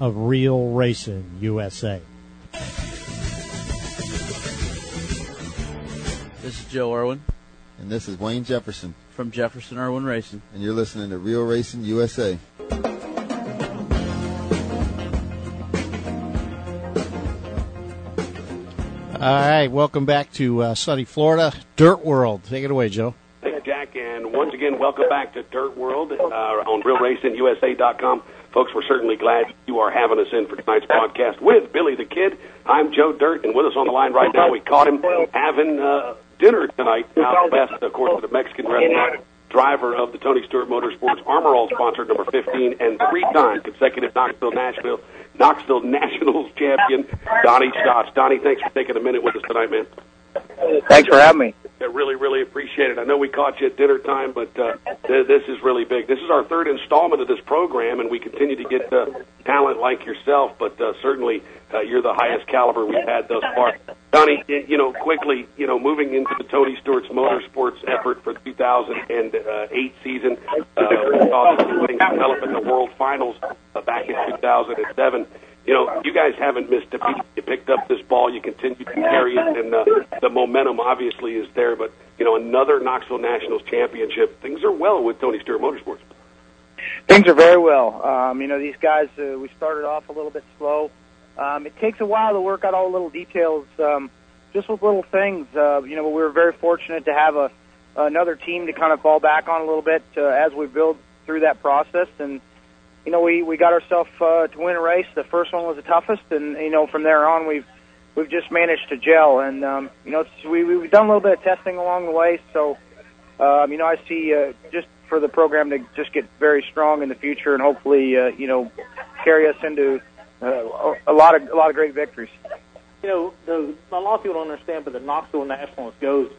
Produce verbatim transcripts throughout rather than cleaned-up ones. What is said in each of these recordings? of Real Racing U S A. This is Joe Irwin. And this is Wayne Jefferson. From Jefferson Irwin Racing. And you're listening to Real Racing U S A. All right, welcome back to uh, sunny Florida, Dirt World. Take it away, Joe. Thanks, Jack, and once again, welcome back to Dirt World uh, on real racing u s a dot com. Folks, we're certainly glad you are having us in for tonight's podcast with Billy the Kid. I'm Joe Dirt, and with us on the line right now, we caught him having uh, dinner tonight out west, of course, at a Mexican restaurant. Driver of the Tony Stewart Motorsports Armor All sponsor, number fifteen, and three-time consecutive Knoxville Nashville Knoxville Nationals champion, Donny Schatz. Donny, thanks for taking a minute with us tonight, man. Thanks for having me. I really, really appreciate it. I know we caught you at dinner time, but uh, th- this is really big. This is our third installment of this program, and we continue to get uh, talent like yourself, but uh, certainly uh, you're the highest caliber we've had thus far. Donny, you know, quickly, you know, moving into the Tony Stewart's Motorsports effort for the two thousand eight season, uh, we saw that you winning develop in the World Finals uh, back in two thousand seven. You know, you guys haven't missed a beat. You picked up this ball. You continue to carry it, and uh, the momentum obviously is there. But, you know, another Knoxville Nationals championship. Things are well with Tony Stewart Motorsports. Things are very well. Um, you know, these guys, uh, we started off a little bit slow. Um, it takes a while to work out all the little details, um, just with little things. Uh, you know, we were very fortunate to have a another team to kind of fall back on a little bit uh, as we build through that process, and you know, we, we got ourselves uh, to win a race. The first one was the toughest, and, you know, from there on we've we've just managed to gel. And, um, you know, it's, we, we've done a little bit of testing along the way. So, um, you know, I see uh, just for the program to just get very strong in the future and hopefully, uh, you know, carry us into uh, a lot of a lot of great victories. You know, the, a lot of people don't understand, but the Knoxville Nationals goes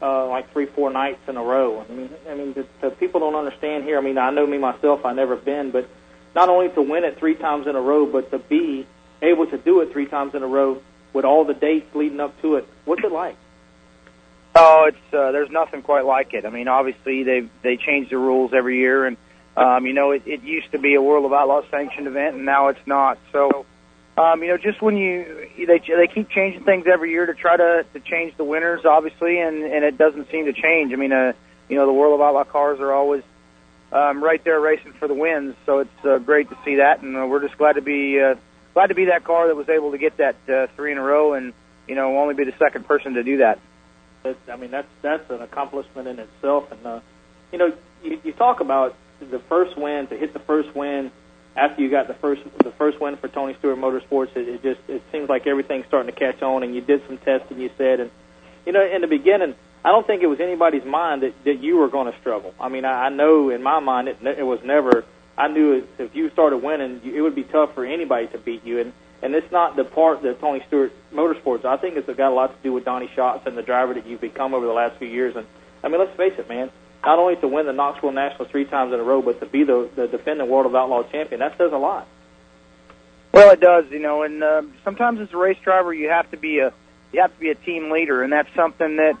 Uh, like three, four nights in a row. I mean, I mean, the, the people don't understand here. I mean, I know me myself, I never been, but not only to win it three times in a row, but to be able to do it three times in a row with all the dates leading up to it. What's it like? Oh, it's uh, there's nothing quite like it. I mean, obviously they they change the rules every year, and um, you know, it, it used to be a World of Outlaws sanctioned event, and now it's not. So, um, you know, just when you they they keep changing things every year to try to, to change the winners, obviously, and, and it doesn't seem to change. I mean, uh, you know, the World of Outlaw cars are always um, right there racing for the wins, so it's uh, great to see that, and uh, we're just glad to be uh, glad to be that car that was able to get that uh, three in a row, and you know, only be the second person to do that. I mean, that's that's an accomplishment in itself, and uh, you know, you, you talk about the first win to hit the first win. After you got the first the first win for Tony Stewart Motorsports, it, it just it seems like everything's starting to catch on, and you did some testing, you said, and you know, in the beginning, I don't think it was anybody's mind that, that you were going to struggle. I mean, I, I know in my mind it, it was never. I knew it, if you started winning, you, it would be tough for anybody to beat you, and and it's not the part that Tony Stewart Motorsports. I think it's got a lot to do with Donny Schatz and the driver that you've become over the last few years. And I mean, let's face it, man. Not only to win the Knoxville Nationals three times in a row, but to be the, the defending World of Outlaw champion, that says a lot. Well, it does, you know, and uh, sometimes as a race driver, you have to be a you have to be a team leader, and that's something that,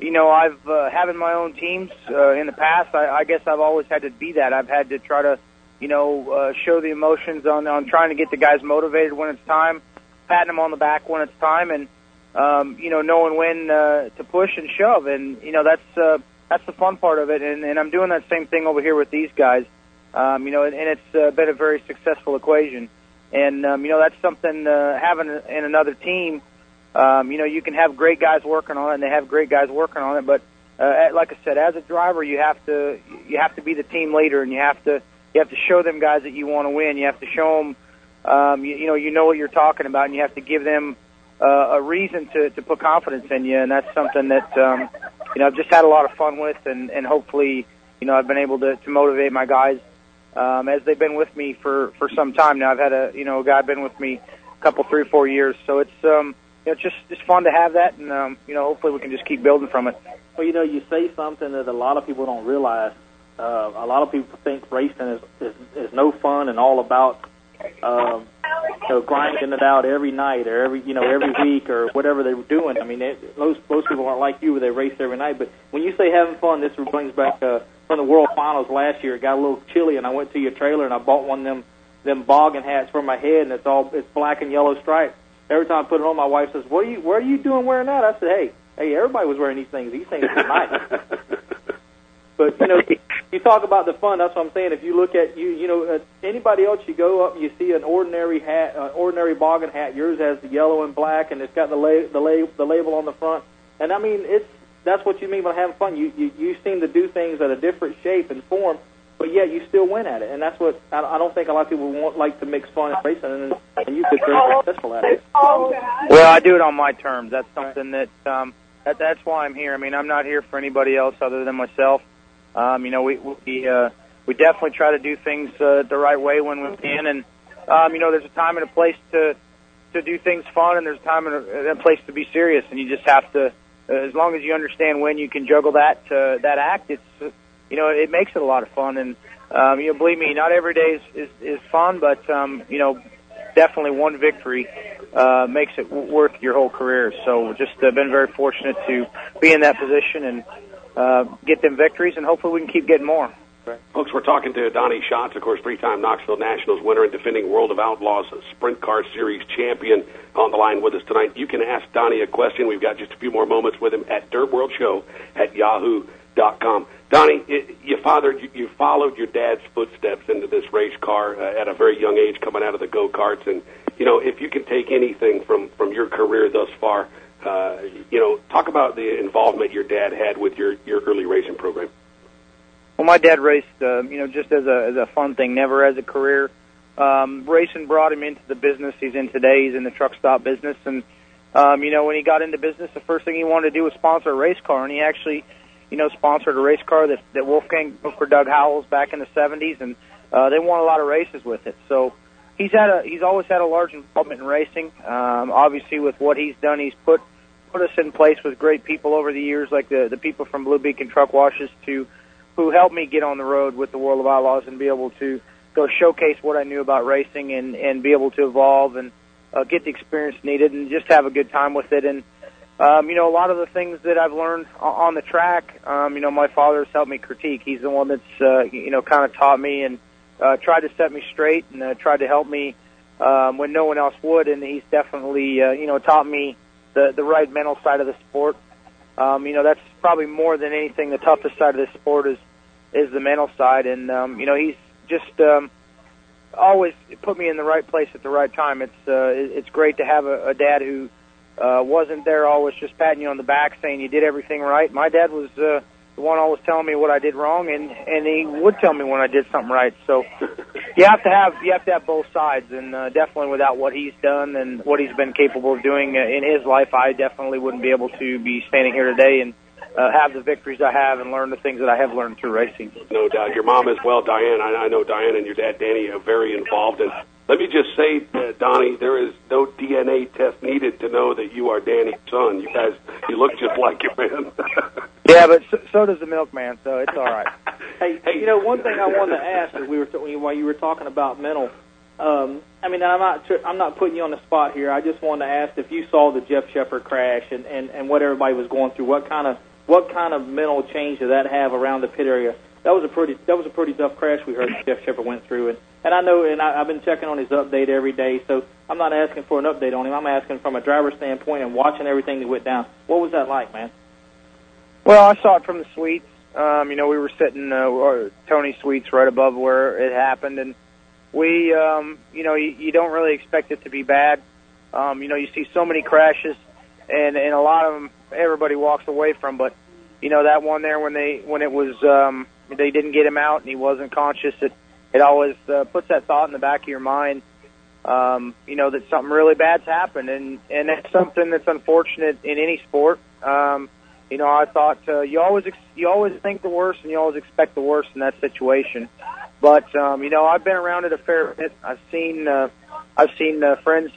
you know, I've uh, having my own teams uh, in the past. I, I guess I've always had to be that. I've had to try to, you know, uh, show the emotions on on trying to get the guys motivated when it's time, patting them on the back when it's time, and um, you know, knowing when uh, to push and shove, and you know, that's. Uh, That's the fun part of it, and, and I'm doing that same thing over here with these guys. Um, you know, and, and it's uh, been a very successful equation. And, um, you know, that's something uh, having in another team, um, you know, you can have great guys working on it, and they have great guys working on it. But, uh, like I said, as a driver, you have to you have to be the team leader, and you have to you have to show them guys that you want to win. You have to show them, um, you, you know, you know what you're talking about, and you have to give them uh, a reason to, to put confidence in you, and that's something that um, – You know, I've just had a lot of fun with, and, and hopefully, you know, I've been able to, to motivate my guys um, as they've been with me for, for some time now. I've had a, you know, a guy been with me a couple, three, four years. So it's, um, you know, it's just, just fun to have that, and, um, you know, hopefully we can just keep building from it. Well, you know, you say something that a lot of people don't realize. Uh, a lot of people think racing is, is, is no fun and all about, um, you know, grinding it out every night or every, you know, every week or whatever they were doing. I mean, it, most most people aren't like you where they race every night. But when you say having fun, this brings back uh, from the World Finals last year. It got a little chilly, and I went to your trailer and I bought one of them them bogging hats for my head, and it's all it's black and yellow stripes. Every time I put it on, my wife says, "What are you? What are you doing wearing that?" I said, "Hey, hey, everybody was wearing these things. These things were nice." But you know, you talk about the fun. That's what I'm saying. If you look at you, you know, anybody else, you go up and you see an ordinary hat, an ordinary bogging hat. Yours has the yellow and black, and it's got the la- the la- the label on the front. And I mean, it's that's what you mean by having fun. You you you seem to do things at a different shape and form, but yet you still win at it. And that's what I, I don't think a lot of people want like to mix fun and racing, and, and you could be successful at it. Well, I do it on my terms. That's something that um that that's why I'm here. I mean, I'm not here for anybody else other than myself. Um, you know, we we uh, we definitely try to do things uh, the right way when we can, and um, you know, there's a time and a place to to do things fun, and there's a time and a, a place to be serious, and you just have to. Uh, as long as you understand when you can juggle that uh, that act, it's uh, you know, it makes it a lot of fun, and um, you know, believe me, not every day is is, is fun, but um, you know, definitely one victory uh, makes it w- worth your whole career. So, just uh, been very fortunate to be in that position and. Uh, get them victories, and hopefully we can keep getting more. Right. Folks, we're talking to Donny Schatz, of course, three-time Knoxville Nationals winner and defending World of Outlaws Sprint Car Series champion on the line with us tonight. You can ask Donny a question. We've got just a few more moments with him at dirt world show at yahoo dot com. Donny, it, you, fathered, you, you followed your dad's footsteps into this race car uh, at a very young age, coming out of the go-karts. And, you know, if you can take anything from, from your career thus far, Uh, you know, talk about the involvement your dad had with your, your early racing program. Well, my dad raced, uh, you know, just as a as a fun thing, never as a career. Um, racing brought him into the business he's in today. He's in the truck stop business, and um, you know, when he got into business, the first thing he wanted to do was sponsor a race car, and he actually, you know, sponsored a race car that that Wolfgang Booker, Doug Howells back in the seventies, and uh, they won a lot of races with it. So. He's had a he's always had a large involvement in racing. Um, obviously, with what he's done, he's put put us in place with great people over the years, like the the people from Blue Beacon Truck Washes, to who helped me get on the road with the World of Outlaws and be able to go showcase what I knew about racing and and be able to evolve and uh, get the experience needed and just have a good time with it. And um, you know, a lot of the things that I've learned on the track, um, you know, my father's helped me critique. He's the one that's uh, you know kind of taught me and. Uh, tried to set me straight and uh, tried to help me um, when no one else would, and he's definitely, uh, you know, taught me the, the right mental side of the sport. Um, you know, that's probably more than anything the toughest side of this sport is is the mental side, and, um, you know, he's just um, always put me in the right place at the right time. It's uh, it's great to have a, a dad who uh, wasn't there always just patting you on the back saying you did everything right. My dad was... Uh, The one always telling me what I did wrong, and, and he would tell me when I did something right. So you have to have you have to have both sides, and uh, definitely without what he's done and what he's been capable of doing in his life, I definitely wouldn't be able to be standing here today and uh, have the victories I have and learn the things that I have learned through racing. No doubt. Your mom as well, Diane. I, I know Diane and your dad, Danny, are very involved. And let me just say, uh, Donny, there is no D N A test needed to know that you are Danny's son. You guys, you look just like your man. Yeah, but so, so does the milkman, so it's all right. Hey, hey, you know, one thing I wanted to ask is we were t- while you were talking about mental. Um, I mean, I'm not tr- I'm not putting you on the spot here. I just wanted to ask if you saw the Jeff Shepard crash and, and, and what everybody was going through. What kind of what kind of mental change did that have around the pit area? That was a pretty that was a pretty tough crash we heard Jeff Shepard went through, and, and I know, and I, I've been checking on his update every day. So I'm not asking for an update on him. I'm asking from a driver's standpoint and watching everything that went down. What was that like, man? Well, I saw it from the suites. Um, you know, we were sitting uh, Tony's suites right above where it happened, and we, um, you know, you, you don't really expect it to be bad. Um, you know, you see so many crashes, and, and a lot of them everybody walks away from. But you know, that one there when they when it was um, they didn't get him out and he wasn't conscious. It it always uh, puts that thought in the back of your mind. Um, you know that something really bad's happened, and and that's something that's unfortunate in any sport. Um, You know, I thought uh, you always ex- you always think the worst and you always expect the worst in that situation. But um, you know, I've been around it a fair bit. I've seen uh, I've seen uh, friends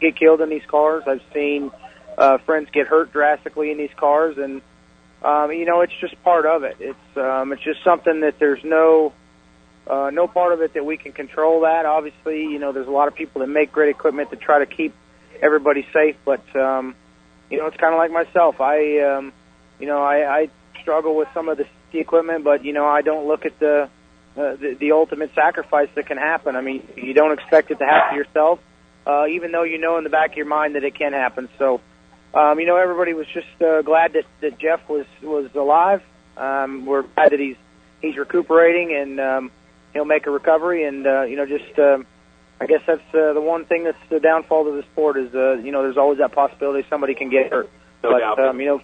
get killed in these cars. I've seen uh, friends get hurt drastically in these cars, and um, you know, it's just part of it. It's um, it's just something that there's no uh, no part of it that we can control. That obviously, you know, there's a lot of people that make great equipment to try to keep everybody safe, but. Um, You know, it's kind of like myself. I, um, you know, I, I struggle with some of the equipment, but, you know, I don't look at the uh, the, the ultimate sacrifice that can happen. I mean, you don't expect it to happen to yourself, uh, even though you know in the back of your mind that it can happen. So, um, you know, everybody was just uh, glad that, that Jeff was, was alive. Um, we're glad that he's he's recuperating, and um, he'll make a recovery. And, uh, you know, just uh, I guess that's uh, the one thing that's the downfall to the sport is, uh, you know, there's always that possibility somebody can get hurt. No but, doubt. Um, you know,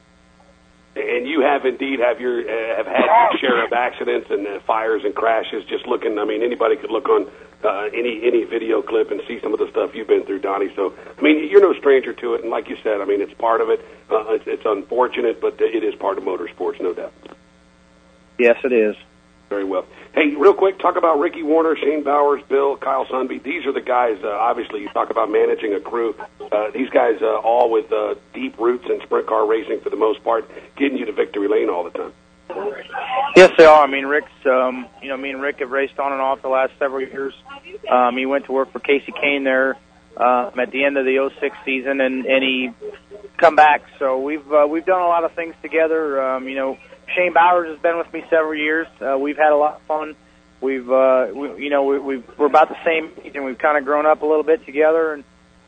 and you have indeed have your uh, have had your share of accidents and uh, fires and crashes. Just looking, I mean, anybody could look on uh, any any video clip and see some of the stuff you've been through, Donny. So, I mean, you're no stranger to it. And like you said, I mean, it's part of it. Uh, it's, it's unfortunate, but it is part of motorsports, no doubt. Yes, it is. Very well. Hey, real quick, talk about Ricky Warner, Shane Bowers, Bill, Kyle Sunby. These are the guys, uh, obviously, you talk about managing a crew. Uh, these guys uh, all with uh, deep roots in sprint car racing for the most part, getting you to victory lane all the time. Yes, they are. I mean, Rick's, um, you know, me and Rick have raced on and off the last several years. Um, he went to work for Casey Kane there uh, at the end of the oh six season, and, and he come back. So we've, uh, we've done a lot of things together, um, you know. Shane Bowers has been with me several years. Uh, we've had a lot of fun. We've, uh, we, you know, we, we've, we're about the same age, and we've kind of grown up a little bit together, and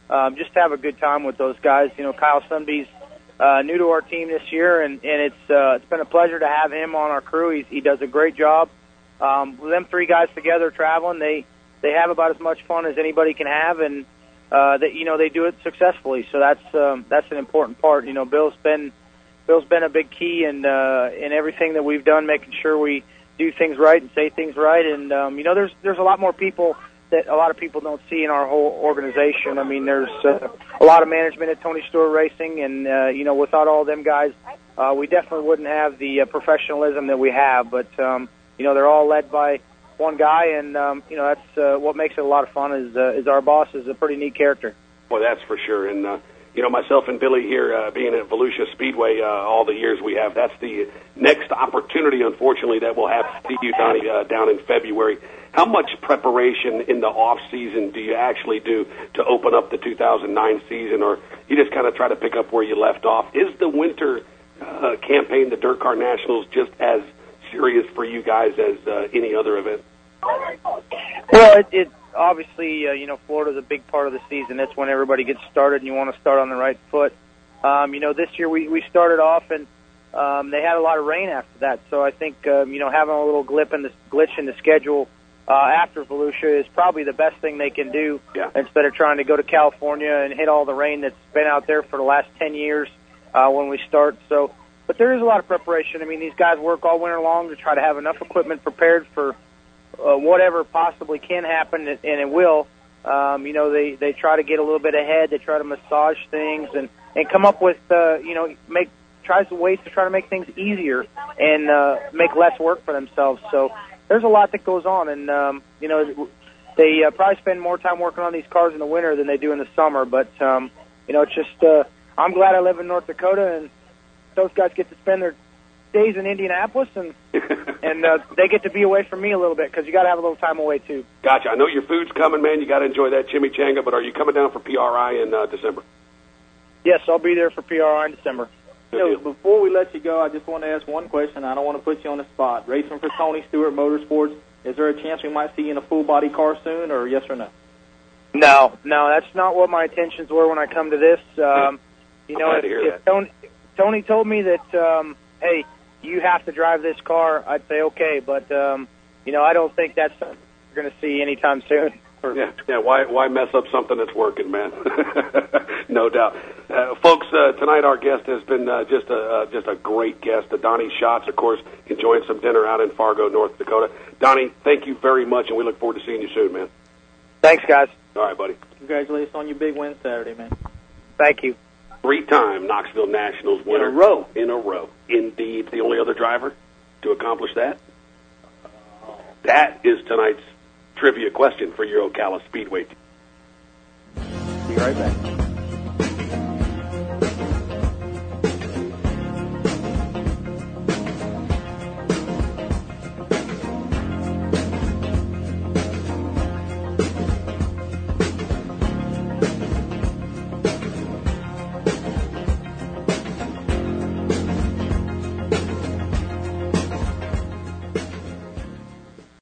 um, just have a good time with those guys. You know, Kyle Sunby's uh, new to our team this year, and, and it's uh, it's been a pleasure to have him on our crew. He's, he does a great job. Um, with them three guys together traveling, they they have about as much fun as anybody can have, and uh, that you know they do it successfully. So that's um, that's an important part. You know, Bill's been. Bill's been a big key in, uh, in everything that we've done, making sure we do things right and say things right. And, um, you know, there's there's a lot more people that a lot of people don't see in our whole organization. I mean, there's uh, a lot of management at Tony Stewart Racing, and, uh, you know, without all them guys, uh, we definitely wouldn't have the uh, professionalism that we have. But, um, you know, they're all led by one guy, and, um, you know, that's uh, what makes it a lot of fun is, uh, is our boss is a pretty neat character. Well, that's for sure. And, uh... you know, myself and Billy here, uh, being at Volusia Speedway uh, all the years we have, that's the next opportunity, unfortunately, that we'll have to see you, Donny, uh, down in February. How much preparation in the off-season do you actually do to open up the two thousand nine season, or you just kind of try to pick up where you left off? Is the winter uh, campaign, the Dirt Car Nationals, just as serious for you guys as uh, any other event? Well, it, it obviously, uh, you know, Florida's a big part of the season. That's when everybody gets started, and you want to start on the right foot. Um, you know, this year we, we started off, and um, they had a lot of rain after that. So I think, um, you know, having a little glitch in the, glitch in the schedule uh, after Volusia is probably the best thing they can do. Yeah. Instead of trying to go to California and hit all the rain that's been out there for the last ten years uh, when we start. So, but there is a lot of preparation. I mean, these guys work all winter long to try to have enough equipment prepared for Uh, whatever possibly can happen, and it will. Um, you know, they, they try to get a little bit ahead. They try to massage things and, and come up with, uh, you know, make tries ways to try to make things easier and uh, make less work for themselves. So there's a lot that goes on, and, um, you know, they uh, probably spend more time working on these cars in the winter than they do in the summer. But, um, you know, it's just uh, I'm glad I live in North Dakota, and those guys get to spend their days in Indianapolis, and and uh, they get to be away from me a little bit because you got to have a little time away too. Gotcha. I know your food's coming, man. You got to enjoy that chimichanga. But are you coming down for P R I in uh, December? Yes, I'll be there for P R I in December. You know, before we let you go, I just want to ask one question. I don't want to put you on the spot. Racing for Tony Stewart Motorsports. Is there a chance we might see you in a full body car soon, or yes or no? No, no, that's not what my intentions were when I come to this. Um, you know, if, if Tony, Tony told me that, um, hey, you have to drive this car, I'd say okay, but um, you know, I don't think that's something you're going to see anytime soon. Yeah, yeah. Why, why mess up something that's working, man? No doubt, uh, folks. Uh, tonight, our guest has been uh, just a uh, just a great guest, uh, Donny Schatz, of course, enjoying some dinner out in Fargo, North Dakota. Donny, thank you very much, and we look forward to seeing you soon, man. Thanks, guys. All right, buddy. Congratulations on your big win Saturday, man. Thank you. Three-time Knoxville Nationals winner. In a row. In a row. Indeed, the only other driver to accomplish that. That is tonight's trivia question for your Ocala Speedway team. Be right back.